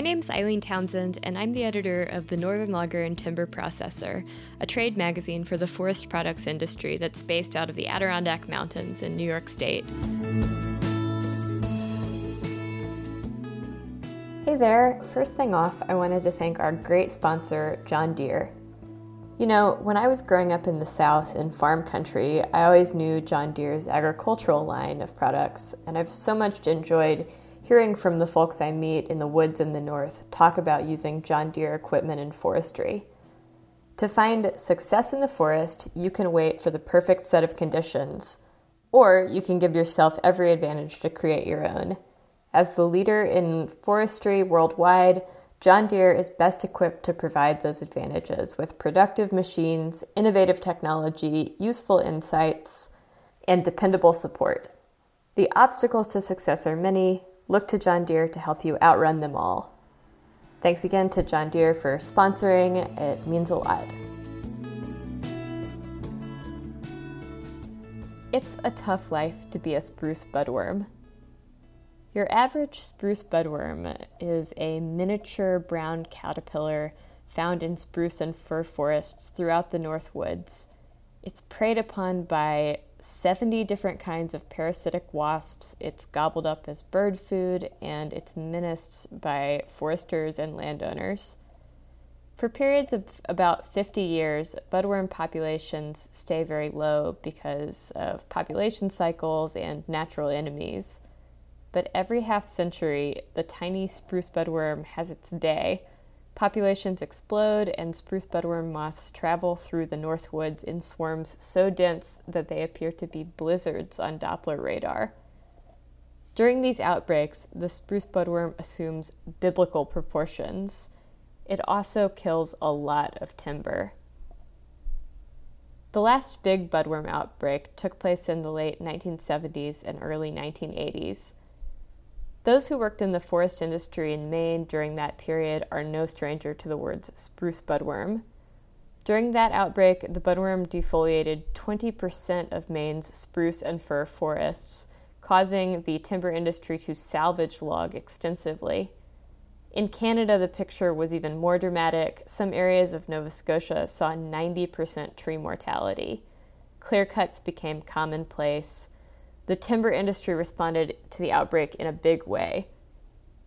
My name's Eileen Townsend, and I'm the editor of the Northern Logger and Timber Processor, a trade magazine for the forest products industry that's based out of the Adirondack Mountains in New York State. Hey there! First thing off, I wanted to thank our great sponsor, John Deere. You know, when I was growing up in the South in farm country, I always knew John Deere's agricultural line of products, and I've so much enjoyed hearing from the folks I meet in the woods in the north talk about using John Deere equipment in forestry. To find success in the forest, you can wait for the perfect set of conditions, or you can give yourself every advantage to create your own. As the leader in forestry worldwide, John Deere is best equipped to provide those advantages with productive machines, innovative technology, useful insights, and dependable support. The obstacles to success are many. Look to John Deere to help you outrun them all. Thanks again to John Deere for sponsoring. It means a lot. It's a tough life to be a spruce budworm. Your average spruce budworm is a miniature brown caterpillar found in spruce and fir forests throughout the North Woods. It's preyed upon by 70 different kinds of parasitic wasps, it's gobbled up as bird food, and it's menaced by foresters and landowners. For periods of about 50 years, budworm populations stay very low because of population cycles and natural enemies. But every half-century, the tiny spruce budworm has its day. Populations explode, and spruce budworm moths travel through the North Woods in swarms so dense that they appear to be blizzards on Doppler radar. During these outbreaks, the spruce budworm assumes biblical proportions. It also kills a lot of timber. The last big budworm outbreak took place in the late 1970s and early 1980s. Those who worked in the forest industry in Maine during that period are no stranger to the words spruce budworm. During that outbreak, the budworm defoliated 20% of Maine's spruce and fir forests, causing the timber industry to salvage log extensively. In Canada, the picture was even more dramatic. Some areas of Nova Scotia saw 90% tree mortality. Clear cuts became commonplace. The timber industry responded to the outbreak in a big way.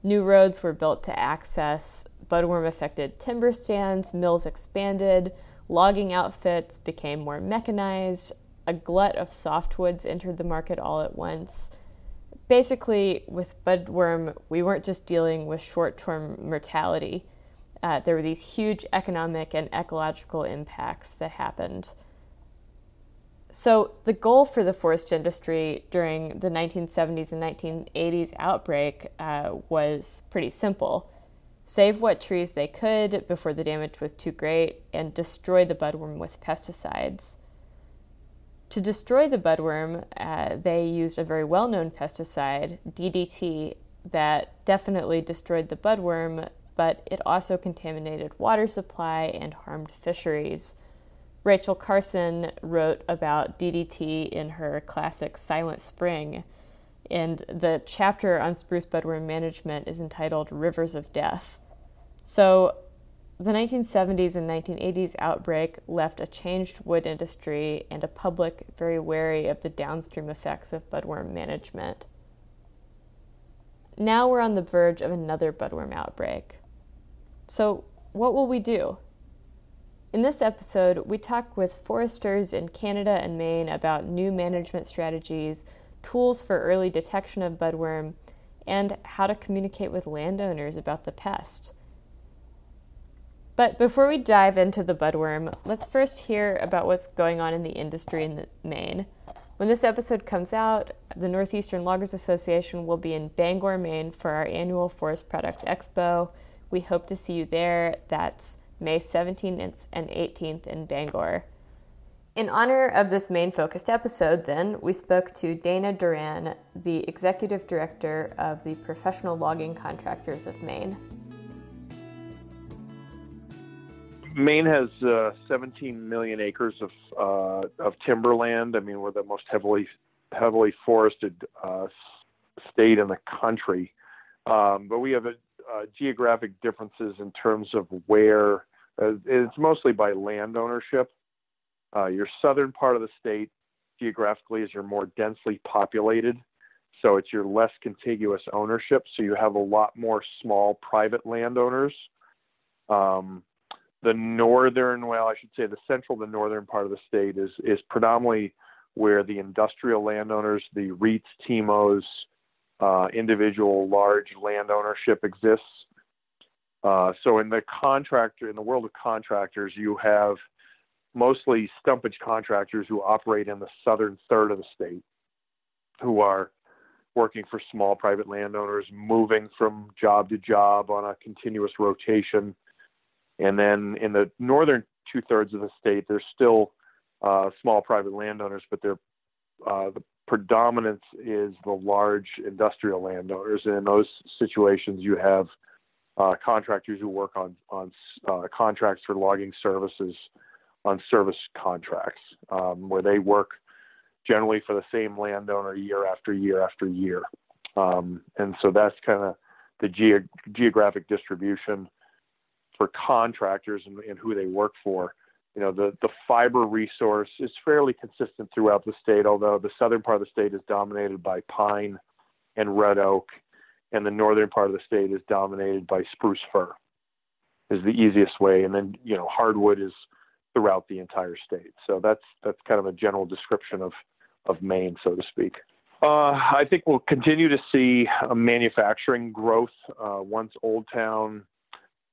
New roads were built to access budworm-affected timber stands, mills expanded, logging outfits became more mechanized, a glut of softwoods entered the market all at once. Basically, with budworm, we weren't just dealing with short-term mortality. There were these huge economic and ecological impacts that happened. So the goal for the forest industry during the 1970s and 1980s outbreak was pretty simple. Save what trees they could before the damage was too great, and destroy the budworm with pesticides. To destroy the budworm, they used a very well-known pesticide, DDT, that definitely destroyed the budworm, but it also contaminated water supply and harmed fisheries. Rachel Carson wrote about DDT in her classic Silent Spring, and the chapter on spruce budworm management is entitled Rivers of Death. So the 1970s and 1980s outbreak left a changed wood industry and a public very wary of the downstream effects of budworm management. Now we're on the verge of another budworm outbreak. So what will we do? In this episode, we talk with foresters in Canada and Maine about new management strategies, tools for early detection of budworm, and how to communicate with landowners about the pest. But before we dive into the budworm, let's first hear about what's going on in the industry in Maine. When this episode comes out, the Northeastern Loggers Association will be in Bangor, Maine for our annual Forest Products Expo. We hope to see you there. That's May 17th and 18th in Bangor. In honor of this Maine-focused episode, then, we spoke to Dana Duran, the Executive Director of the Professional Logging Contractors of Maine. Maine has 17 million acres of timberland. I mean, we're the most heavily forested state in the country, but we have geographic differences in terms of where, it's mostly by land ownership. Your southern part of the state geographically is your more densely populated, so it's your less contiguous ownership, so you have a lot more small private landowners. The northern, well, I should say the central, the northern part of the state is predominantly where the industrial landowners, the REITs, Temos, individual large land ownership exists. So in the world of contractors, you have mostly stumpage contractors who operate in the southern third of the state, who are working for small private landowners, moving from job to job on a continuous rotation. And then in the northern two-thirds of the state, there's still small private landowners, but the predominance is the large industrial landowners. And in those situations, you have contractors who work on contracts for logging services, on service contracts, where they work generally for the same landowner year after year after year. And so that's kind of the geographic distribution for contractors and who they work for. You know, the fiber resource is fairly consistent throughout the state, although the southern part of the state is dominated by pine and red oak, and the northern part of the state is dominated by spruce fir, is the easiest way. And then, you know, hardwood is throughout the entire state. So that's kind of a general description of Maine, so to speak. I think we'll continue to see manufacturing growth once Old Town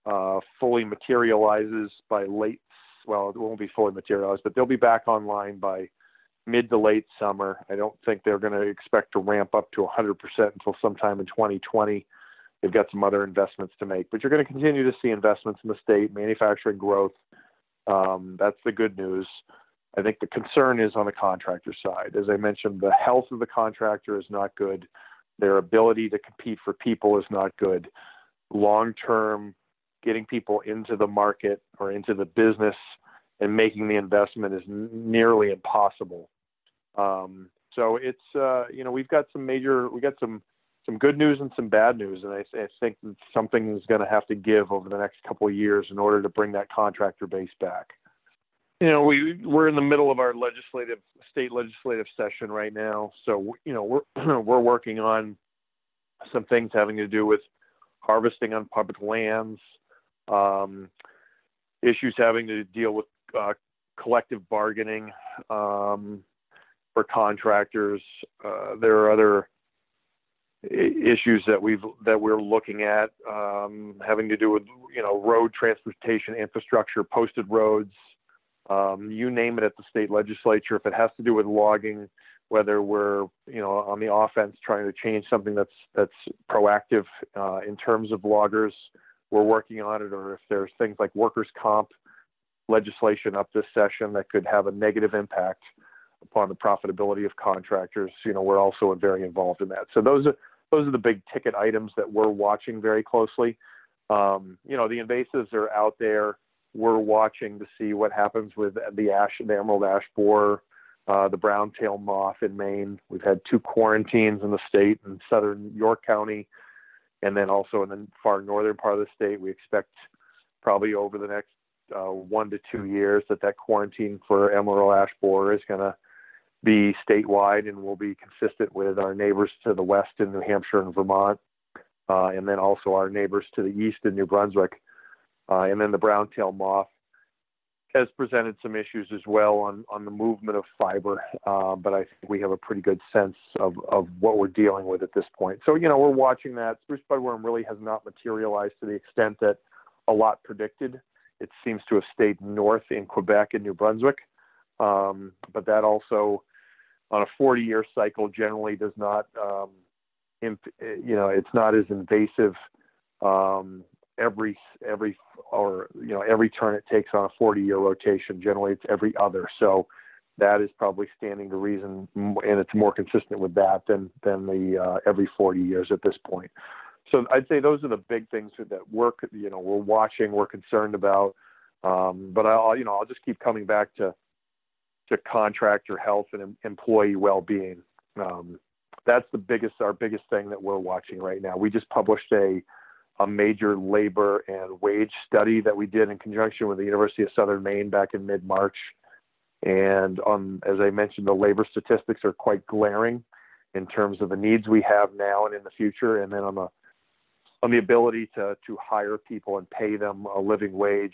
fully materializes by late, well, it won't be fully materialized, but they'll be back online by mid to late summer. I don't think they're going to expect to ramp up to 100% until sometime in 2020. They've got some other investments to make, but you're going to continue to see investments in the state, manufacturing growth. That's the good news. I think the concern is on the contractor side. As I mentioned, the health of the contractor is not good. Their ability to compete for people is not good. Long-term, getting people into the market or into the business and making the investment is nearly impossible. So it's, you know, we've got some good news and some bad news. And I think something is going to have to give over the next couple of years in order to bring that contractor base back. You know, we're in the middle of our state legislative session right now. So, you know, we're working on some things having to do with harvesting on public lands, issues having to deal with collective bargaining for contractors. There are other issues that we're looking at, having to do with, you know, road transportation infrastructure, posted roads, you name it at the state legislature. If it has to do with logging, whether we're, you know, on the offense trying to change something that's proactive in terms of loggers, we're working on it, or if there's things like workers' comp legislation up this session that could have a negative impact upon the profitability of contractors, you know, we're also very involved in that. So those are the big ticket items that we're watching very closely. You know, the invasives are out there. We're watching to see what happens with the emerald ash borer, the brown-tail moth in Maine. We've had two quarantines in the state in southern York County, and then also in the far northern part of the state. We expect probably over the next 1 to 2 years that quarantine for emerald ash borer is going to be statewide and will be consistent with our neighbors to the west in New Hampshire and Vermont, and then also our neighbors to the east in New Brunswick. And then the brown-tailed moth has presented some issues as well on the movement of fiber, but I think we have a pretty good sense of what we're dealing with at this point. So, you know, we're watching that. Spruce budworm really has not materialized to the extent that a lot predicted. It seems to have stayed north in Quebec and New Brunswick, but that also, on a 40-year cycle, generally does not, you know, it's not as invasive every turn it takes on a 40-year rotation. Generally, it's every other. So that is probably standing to reason, and it's more consistent with that than the every 40 years at this point. So I'd say those are the big things that work, you know, we're watching, we're concerned about. But I'll just keep coming back to contractor health and employee well-being. That's our biggest thing that we're watching right now. We just published a major labor and wage study that we did in conjunction with the University of Southern Maine back in mid-March. And as I mentioned, the labor statistics are quite glaring in terms of the needs we have now and in the future. And then on the ability to hire people and pay them a living wage.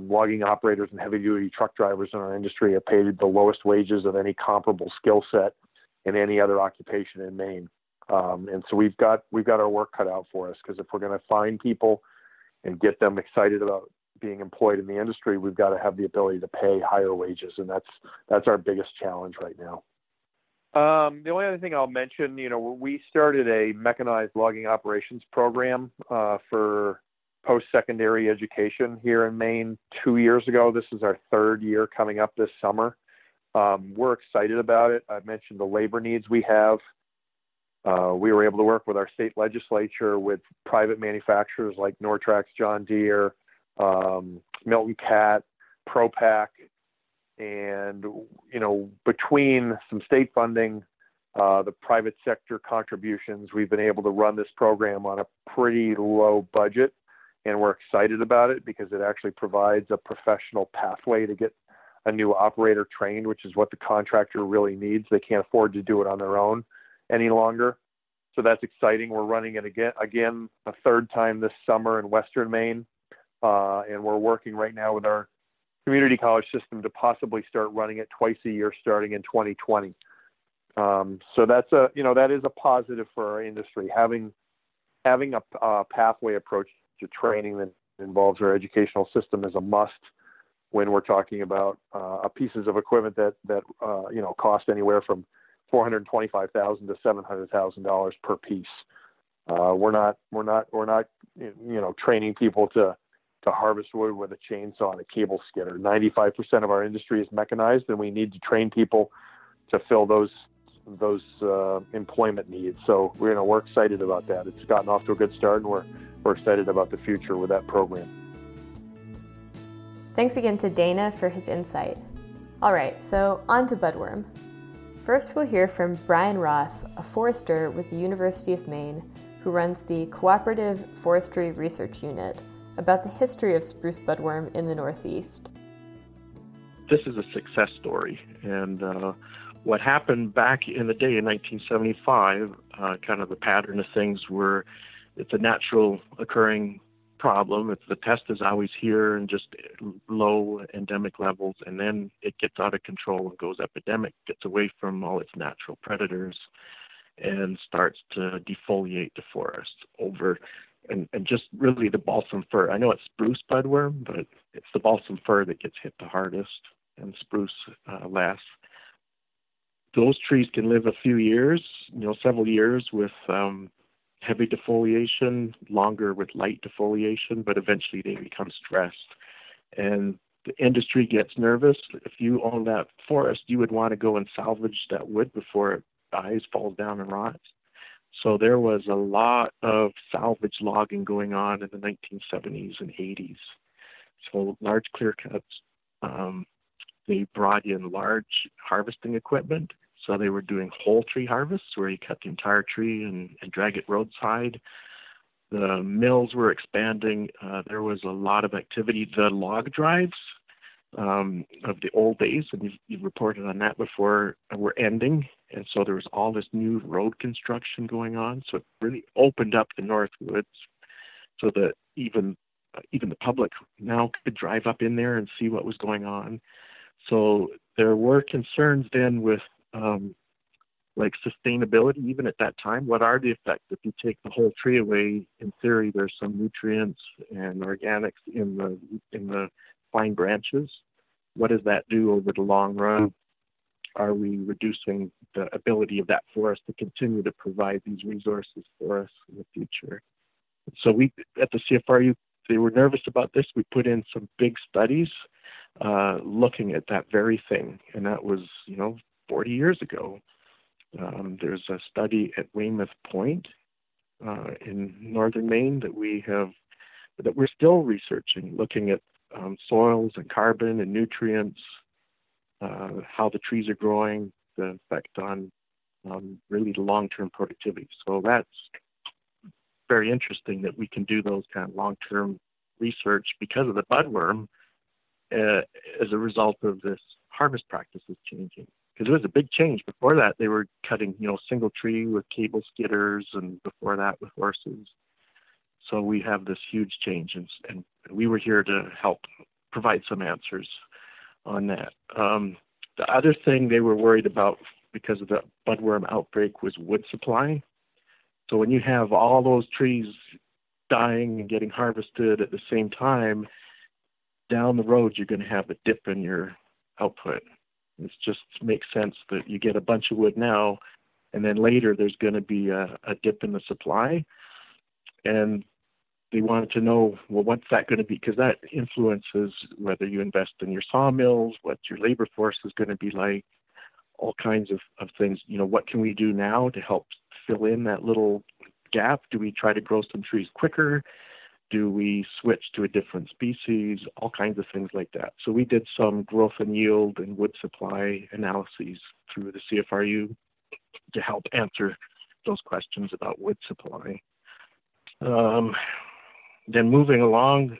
Logging operators and heavy-duty truck drivers in our industry are paid the lowest wages of any comparable skill set in any other occupation in Maine. And so we've got our work cut out for us, because if we're going to find people and get them excited about being employed in the industry, we've got to have the ability to pay higher wages. And that's our biggest challenge right now. The only other thing I'll mention, we started a mechanized logging operations program for post-secondary education here in Maine 2 years ago. This is our third year coming up this summer. We're excited about it. I've mentioned the labor needs we have. We were able to work with our state legislature, with private manufacturers like Nortrax, John Deere, Milton Cat, ProPAC, and, between some state funding, the private sector contributions, we've been able to run this program on a pretty low budget. And we're excited about it because it actually provides a professional pathway to get a new operator trained, which is what the contractor really needs. They can't afford to do it on their own any longer. So that's exciting. We're running it again a third time this summer in Western Maine. And we're working right now with our community college system to possibly start running it twice a year starting in 2020. So that's that is a positive for our industry, having a pathway approach to training that involves our educational system is a must when we're talking about pieces of equipment that cost anywhere from $425,000 to $700,000 per piece. We're not training people to harvest wood with a chainsaw and a cable skidder. 95% of our industry is mechanized, and we need to train people to fill those employment needs. So we're excited about that. It's gotten off to a good start, and we're excited about the future with that program. Thanks again to Dana for his insight. All right, so on to budworm. First, we'll hear from Brian Roth, a forester with the University of Maine, who runs the Cooperative Forestry Research Unit, about the history of spruce budworm in the Northeast. This is a success story, and what happened back in the day in 1975, kind of the pattern of things where it's a natural occurring problem. It's the pest is always here and just low endemic levels, and then it gets out of control and goes epidemic, gets away from all its natural predators, and starts to defoliate the forest over. And just really the balsam fir. I know it's spruce budworm, but it's the balsam fir that gets hit the hardest, and spruce less. Those trees can live a few years, several years with heavy defoliation, longer with light defoliation, but eventually they become stressed. And the industry gets nervous. If you own that forest, you would want to go and salvage that wood before it dies, falls down, and rots. So there was a lot of salvage logging going on in the 1970s and 80s. So large clear cuts, they brought in large harvesting equipment. So they were doing whole tree harvests where you cut the entire tree and drag it roadside. The mills were expanding. There was a lot of activity. The log drives of the old days, and you've reported on that before, were ending. And so there was all this new road construction going on. So it really opened up the Northwoods so that even the public now could drive up in there and see what was going on. So there were concerns then with sustainability, even at that time. What are the effects if you take the whole tree away? In theory, there's some nutrients and organics in the fine branches. What does that do over the long run? Are we reducing the ability of that forest to continue to provide these resources for us in the future? So we at the CFRU, they were nervous about this. We put in some big studies looking at that very thing, and that was 40 years ago. There's a study at Weymouth Point in northern Maine that we're still researching, looking at soils and carbon and nutrients, how the trees are growing, the effect on really long-term productivity. So that's very interesting that we can do those kind of long-term research because of the budworm as a result of this harvest practices changing. Because it was a big change. Before that, they were cutting, you know, single tree with cable skidders, and before that with horses. So we have this huge change, and we were here to help provide some answers on that. The other thing they were worried about because of the budworm outbreak was wood supply. So when you have all those trees dying and getting harvested at the same time, down the road you're going to have a dip in your output. It just makes sense that you get a bunch of wood now, and then later there's going to be a dip in the supply. And they wanted to know, well, what's that going to be? Because that influences whether you invest in your sawmills, what your labor force is going to be like, all kinds of things. You know, what can we do now to help fill in that little gap? Do we try to grow some trees quicker? Do we switch to a different species? All kinds of things like that. So we did some growth and yield and wood supply analyses through the CFRU to help answer those questions about wood supply. Then moving along,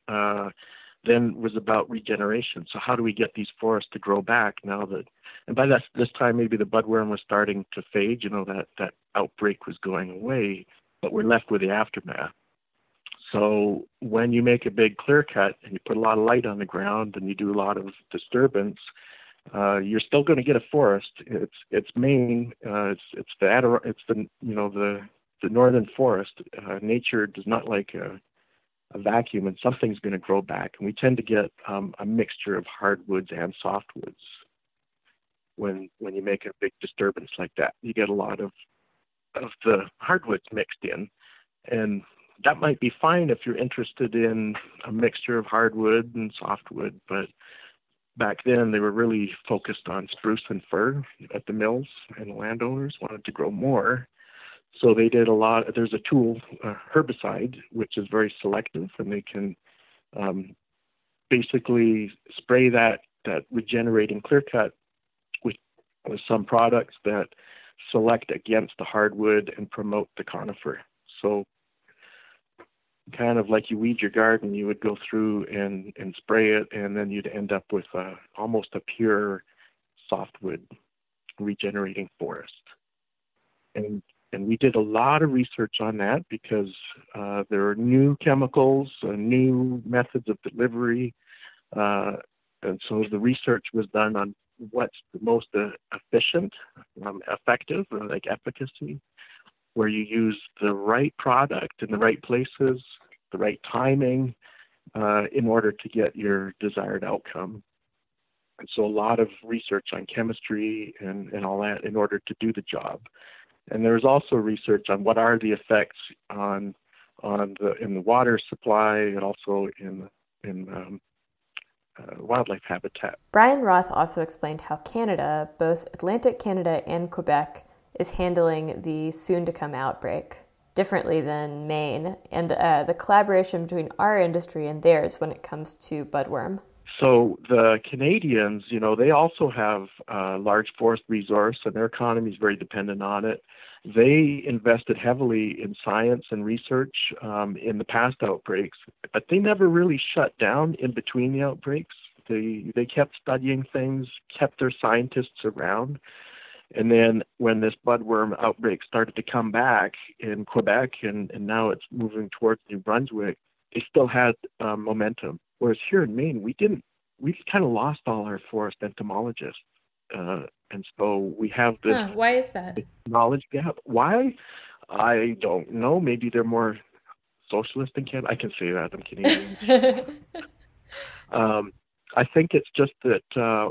then was about regeneration. So how do we get these forests to grow back now that, and by this time, maybe the budworm was starting to fade, you know, that outbreak was going away, but we're left with the aftermath. So when you make a big clear cut and you put a lot of light on the ground and you do a lot of disturbance, you're still going to get a forest. It's Maine. It's the northern forest. Nature does not like a vacuum, and something's going to grow back. And we tend to get a mixture of hardwoods and softwoods. When you make a big disturbance like that, you get a lot of the hardwoods mixed in, and that might be fine if you're interested in a mixture of hardwood and softwood, but back then they were really focused on spruce and fir at the mills, and the landowners wanted to grow more. So they did a lot. There's a tool, herbicide, which is very selective, and they can basically spray that regenerating clear cut with some products that select against the hardwood and promote the conifer. So kind of like you weed your garden, you would go through and spray it, and then you'd end up with almost a pure softwood regenerating forest. And we did a lot of research on that because there are new chemicals, new methods of delivery. And so the research was done on what's the most efficient, effective, like efficacy, where you use the right product in the right places, the right timing, in order to get your desired outcome. And so a lot of research on chemistry and all that in order to do the job. And there's also research on what are the effects in the water supply and also in wildlife habitat. Brian Roth also explained how Canada, both Atlantic Canada and Quebec, is handling the soon-to-come outbreak differently than Maine, and the collaboration between our industry and theirs when it comes to budworm. So the Canadians, you know, they also have a large forest resource, and their economy is very dependent on it. They invested heavily in science and research in the past outbreaks, but they never really shut down in between the outbreaks. They kept studying things, kept their scientists around. And then when this budworm outbreak started to come back in Quebec, and now it's moving towards New Brunswick, they still had momentum. Whereas here in Maine, we kind of lost all our forest entomologists. And so we have this Why is that? Knowledge gap. Why? I don't know. Maybe they're more socialist in Canada. I can say that. I'm Canadian. I think it's just that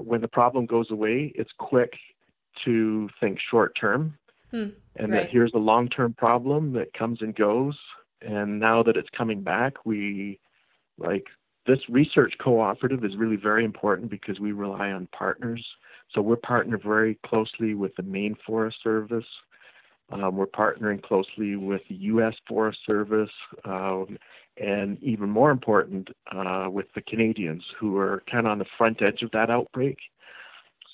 when the problem goes away, it's quick to think short term, and right. That here's a long-term problem that comes and goes. And now that it's coming back, this research cooperative is really very important because we rely on partners. So we're partnered very closely with the Maine Forest Service. We're partnering closely with the U.S. Forest Service, and even more important, with the Canadians, who are kind of on the front edge of that outbreak.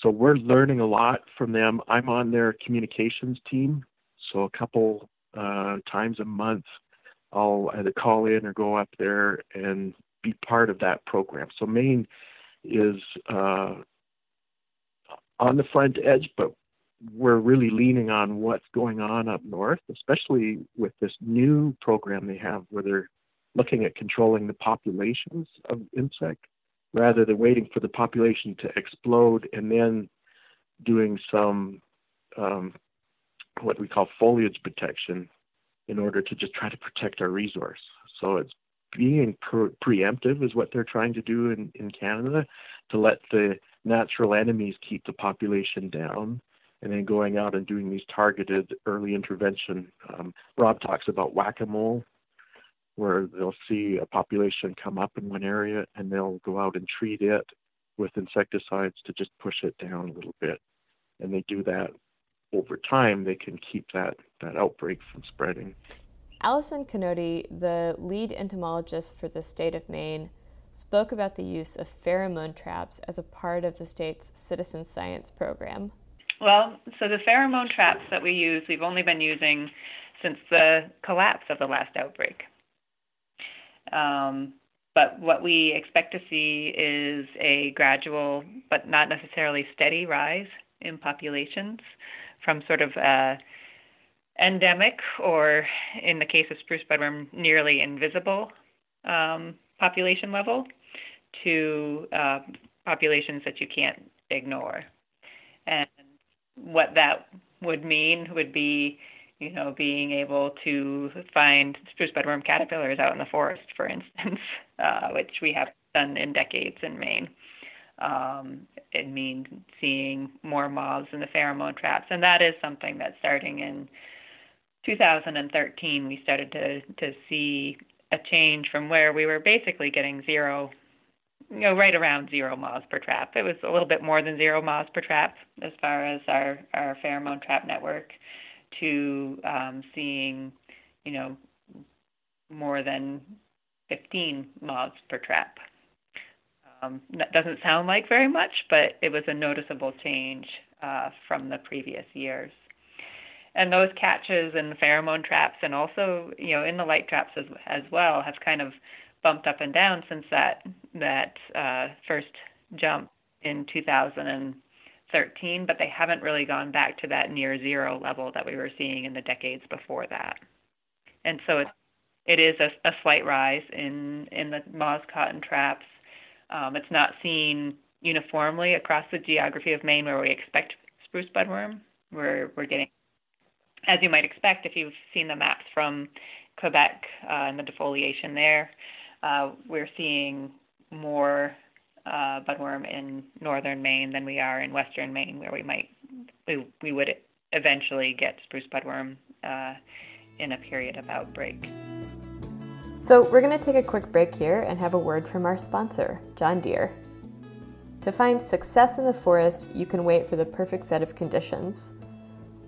So we're learning a lot from them. I'm on their communications team. So a couple times a month, I'll either call in or go up there and be part of that program. So Maine is on the front edge, but we're really leaning on what's going on up north, especially with this new program they have where they're looking at controlling the populations of insects rather than waiting for the population to explode and then doing some what we call foliage protection in order to just try to protect our resource. So it's being preemptive is what they're trying to do in Canada, to let the natural enemies keep the population down, and then going out and doing these targeted early intervention. Rob talks about whack-a-mole, where they'll see a population come up in one area and they'll go out and treat it with insecticides to just push it down a little bit. And they do that over time, they can keep that outbreak from spreading. Allison Kinotti, the lead entomologist for the state of Maine, spoke about the use of pheromone traps as a part of the state's citizen science program. Well, so the pheromone traps that we use, we've only been using since the collapse of the last outbreak. But what we expect to see is a gradual, but not necessarily steady, rise in populations from sort of endemic, or in the case of spruce budworm, nearly invisible population level, to populations that you can't ignore. And what that would mean would be, you know, being able to find spruce budworm caterpillars out in the forest, for instance, which we have done in decades in Maine. It means seeing more moths in the pheromone traps, and that is something that starting in 2013 we started to see a change from where we were basically getting zero, you know, right around zero moths per trap. It was a little bit more than zero moths per trap as far as our pheromone trap network, to seeing, you know, more than 15 moths per trap. That doesn't sound like very much, but it was a noticeable change from the previous years. And those catches in pheromone traps, and also, you know, in the light traps as well, have kind of bumped up and down since that first jump in 2013, but they haven't really gone back to that near zero level that we were seeing in the decades before that. And so it is a slight rise in the moths caught in traps. It's not seen uniformly across the geography of Maine where we expect spruce budworm. We're getting, as you might expect if you've seen the maps from Quebec and the defoliation there, we're seeing more budworm in northern Maine than we are in western Maine, where we would eventually get spruce budworm in a period of outbreak. So we're going to take a quick break here and have a word from our sponsor, John Deere. To find success in the forest, you can wait for the perfect set of conditions,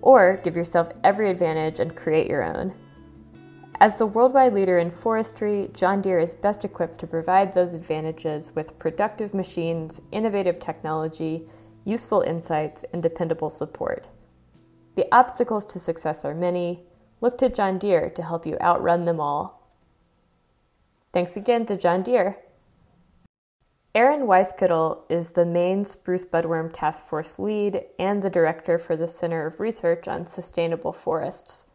or give yourself every advantage and create your own. As the worldwide leader in forestry, John Deere is best equipped to provide those advantages with productive machines, innovative technology, useful insights, and dependable support. The obstacles to success are many. Look to John Deere to help you outrun them all. Thanks again to John Deere. Aaron Weiskittel is the Maine Spruce Budworm Task Force lead and the director for the Center of Research on Sustainable Forests.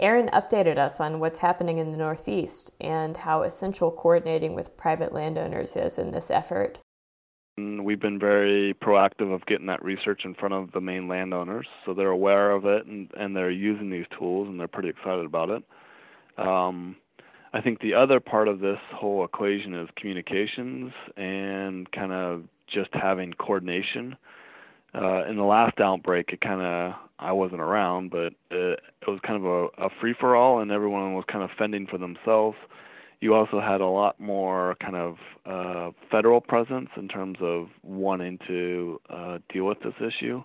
Aaron updated us on what's happening in the Northeast and how essential coordinating with private landowners is in this effort. We've been very proactive of getting that research in front of the Maine landowners, so they're aware of it and they're using these tools and they're pretty excited about it. I think the other part of this whole equation is communications and kind of just having coordination. In the last outbreak, I wasn't around, but it was kind of a free-for-all, and everyone was kind of fending for themselves. You also had a lot more kind of federal presence in terms of wanting to deal with this issue.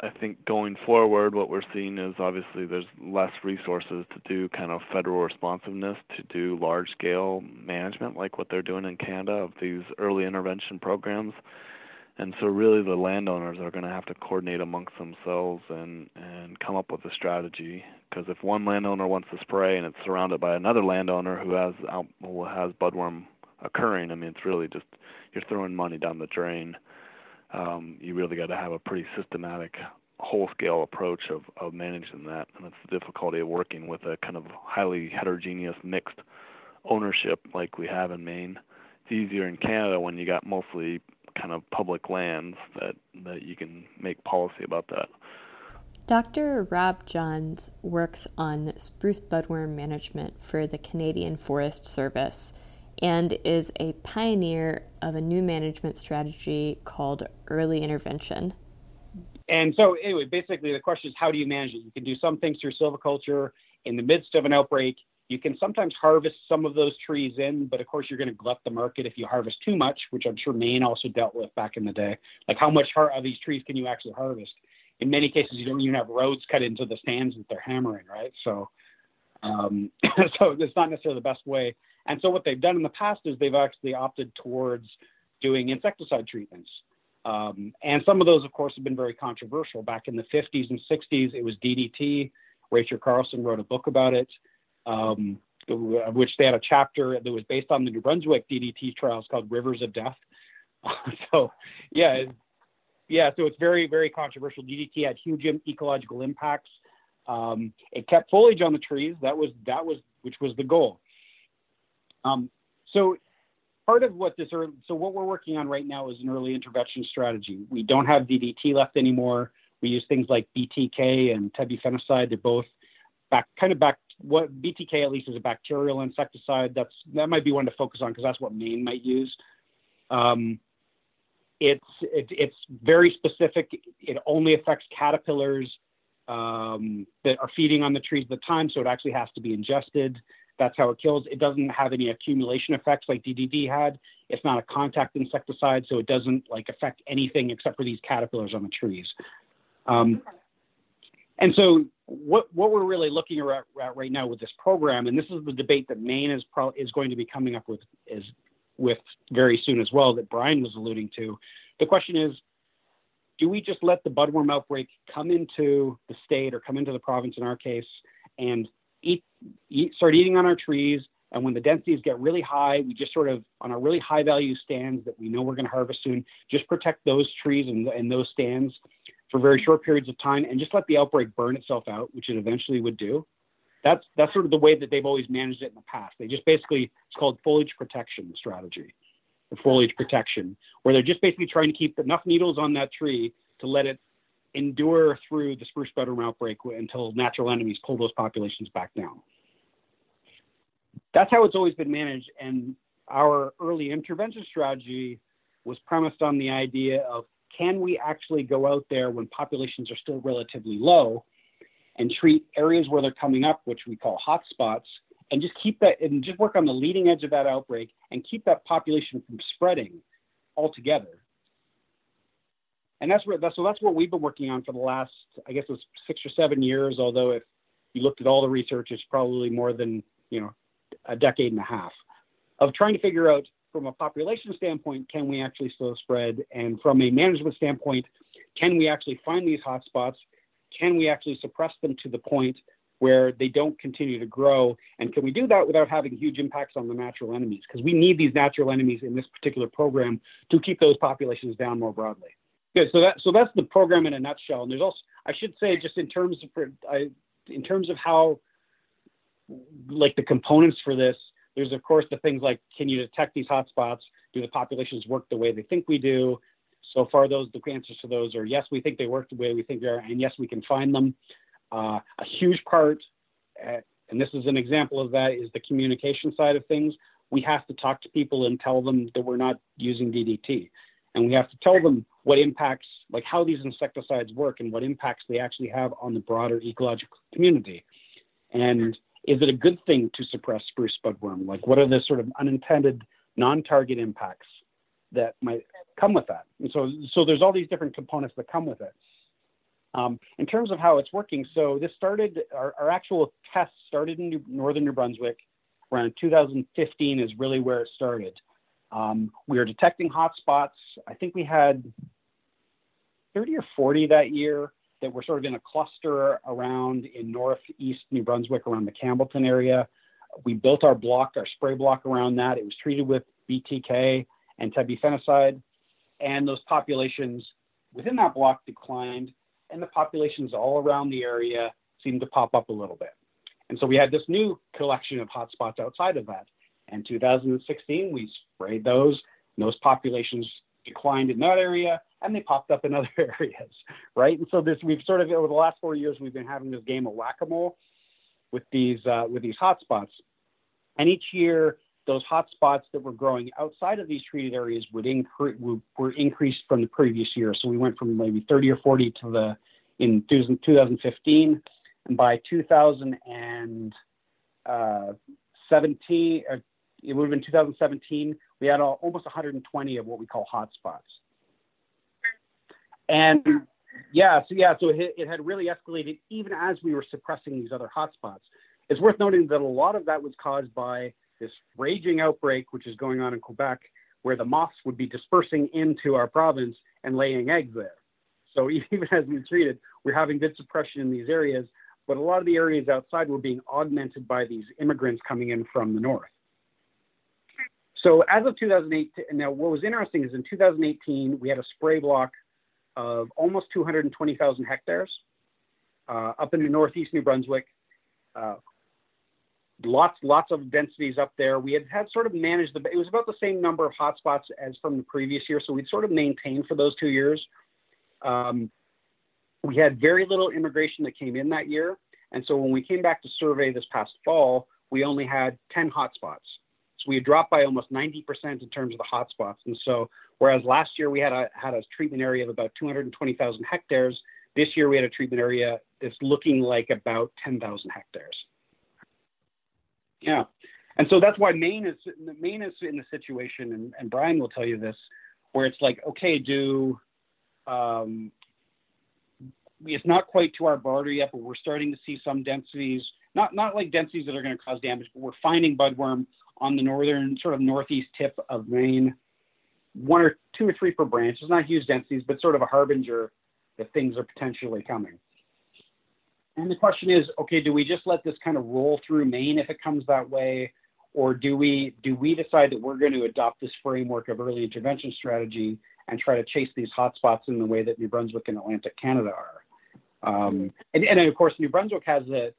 I think going forward, what we're seeing is obviously there's less resources to do kind of federal responsiveness, to do large-scale management like what they're doing in Canada of these early intervention programs. And so really the landowners are going to have to coordinate amongst themselves and come up with a strategy, because if one landowner wants to spray and it's surrounded by another landowner who has budworm occurring, I mean, it's really just you're throwing money down the drain. You really got to have a pretty systematic whole-scale approach of managing that, and that's the difficulty of working with a kind of highly heterogeneous mixed ownership like we have in Maine. It's easier in Canada when you got mostly kind of public lands that you can make policy about that. Dr. Rob Johns works on spruce budworm management for the Canadian Forest Service and is a pioneer of a new management strategy called early intervention. And so anyway, basically the question is, how do you manage it? You can do some things through silviculture. In the midst of an outbreak, you can sometimes harvest some of those trees in, but of course you're going to glut the market if you harvest too much, which I'm sure Maine also dealt with back in the day. Like, how much of these trees can you actually harvest? In many cases, you don't even have roads cut into the stands that they're hammering, right? So it's not necessarily the best way. And so what they've done in the past is they've actually opted towards doing insecticide treatments. And some of those, of course, have been very controversial. Back in the 50s and 60s, it was DDT. Rachel Carson wrote a book about it, of which they had a chapter that was based on the New Brunswick DDT trials called Rivers of Death. So it's very, very controversial. DDT had huge ecological impacts. It kept foliage on the trees. Which was the goal. So what we're working on right now is an early intervention strategy. We don't have DDT left anymore. We use things like BTK and tebufenozide. They're both BTK at least is a bacterial insecticide. That might be one to focus on because that's what Maine might use. It's very specific. It only affects caterpillars that are feeding on the trees at the time, so it actually has to be ingested. That's how it kills. It doesn't have any accumulation effects like DDT had. It's not a contact insecticide, so it doesn't affect anything except for these caterpillars on the trees. And so what we're really looking at right now with this program, and this is the debate that Maine is going to be coming up with very soon as well, that Brian was alluding to. The question is, do we just let the budworm outbreak come into the state or come into the province in our case and start eating on our trees, and when the densities get really high, we just sort of, on our really high value stands that we know we're going to harvest soon, just protect those trees and those stands for very short periods of time and just let the outbreak burn itself out, which it eventually would do? That's sort of the way that they've always managed it in the past. They just basically, it's called foliage protection strategy, where they're just basically trying to keep enough needles on that tree to let it endure through the spruce budworm outbreak until natural enemies pull those populations back down. That's how it's always been managed, and our early intervention strategy was premised on the idea of, can we actually go out there when populations are still relatively low and treat areas where they're coming up, which we call hot spots, and just keep that, and just work on the leading edge of that outbreak and keep that population from spreading altogether. And that's what we've been working on for the last, I guess it's 6 or 7 years, although if you looked at all the research, it's probably more than, a decade and a half of trying to figure out, from a population standpoint, can we actually slow spread? And from a management standpoint, can we actually find these hotspots? Can we actually suppress them to the point where they don't continue to grow? And can we do that without having huge impacts on the natural enemies? Because we need these natural enemies in this particular program to keep those populations down more broadly. Good. So that's the program in a nutshell. And there's also, I should say, just in terms of how, the components for this, there's of course the things like, can you detect these hotspots? Do the populations work the way they think we do? So far, the answers to those are yes, we think they work the way we think they are, and yes, we can find them. A huge part, and this is an example of that, is the communication side of things. We have to talk to people and tell them that we're not using DDT. And we have to tell them what impacts, how these insecticides work and what impacts they actually have on the broader ecological community. And is it a good thing to suppress spruce budworm? What are the sort of unintended non-target impacts that might come with that? And so there's all these different components that come with it. In terms of how it's working, so this started, our actual test started in northern New Brunswick. Around 2015 is really where it started. We are detecting hot spots. I think we had 30 or 40 that year that were sort of in a cluster around in northeast New Brunswick, around the Campbellton area. We built our block, our spray block around that. It was treated with BTK and tebufenozide, and those populations within that block declined, and the populations all around the area seemed to pop up a little bit. And so we had this new collection of hotspots outside of that. In 2016, we sprayed those, and those populations declined in that area, and they popped up in other areas, right? And so this, we've sort of, over the last 4 years, we've been having this game of whack-a-mole with these hotspots. And each year, those hotspots that were growing outside of these treated areas would were increased from the previous year. So we went from maybe 30 or 40 to in 2015, and by 2017, it would have been 2017, we had almost 120 of what we call hotspots. And so it had really escalated even as we were suppressing these other hotspots. It's worth noting that a lot of that was caused by this raging outbreak, which is going on in Quebec, where the moths would be dispersing into our province and laying eggs there. So even as we treated, we're having good suppression in these areas, but a lot of the areas outside were being augmented by these immigrants coming in from the north. So as of 2018, now what was interesting is in 2018, we had a spray block of almost 220,000 hectares up in the northeast New Brunswick. Lots of densities up there. We had sort of managed, it was about the same number of hotspots as from the previous year. So we'd sort of maintained for those 2 years. We had very little immigration that came in that year. And so when we came back to survey this past fall, we only had 10 hotspots. So we had dropped by almost 90% in terms of the hotspots. And so, whereas last year we had a treatment area of about 220,000 hectares, this year we had a treatment area that's looking like about 10,000 hectares. Yeah. And so that's why Maine is in the situation, and Brian will tell you this, where it's like, okay, it's not quite to our border yet, but we're starting to see some densities, not like densities that are going to cause damage, but we're finding budworm on the northern, sort of northeast tip of Maine, one or two or three per branch. It's not huge densities, but sort of a harbinger that things are potentially coming. And the question is, okay, do we just let this kind of roll through Maine if it comes that way, or do we decide that we're going to adopt this framework of early intervention strategy and try to chase these hotspots in the way that New Brunswick and Atlantic Canada are? And of course, New Brunswick has a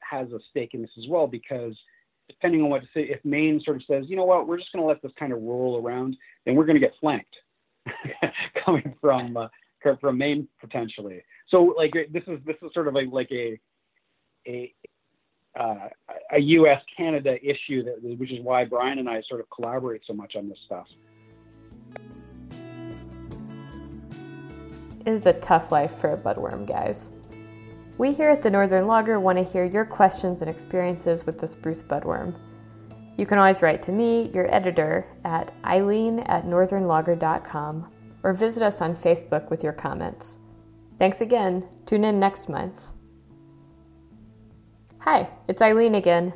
stake in this as well, because depending on what to say, if Maine sort of says, you know what, we're just going to let this kind of roll around, then we're going to get flanked coming from Maine potentially. So like this is sort of a U.S. Canada issue, which is why Brian and I sort of collaborate so much on this stuff. It is a tough life for a budworm, guys. We here at the Northern Logger want to hear your questions and experiences with the spruce budworm. You can always write to me, your editor, at eileen@northernlogger.com, or visit us on Facebook with your comments. Thanks again. Tune in next month. Hi, it's Eileen again.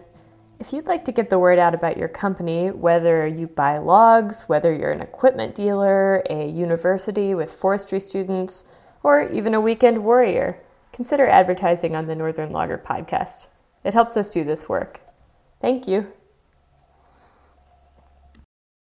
If you'd like to get the word out about your company, whether you buy logs, whether you're an equipment dealer, a university with forestry students, or even a weekend warrior, consider advertising on the Northern Logger podcast. It helps us do this work. Thank you.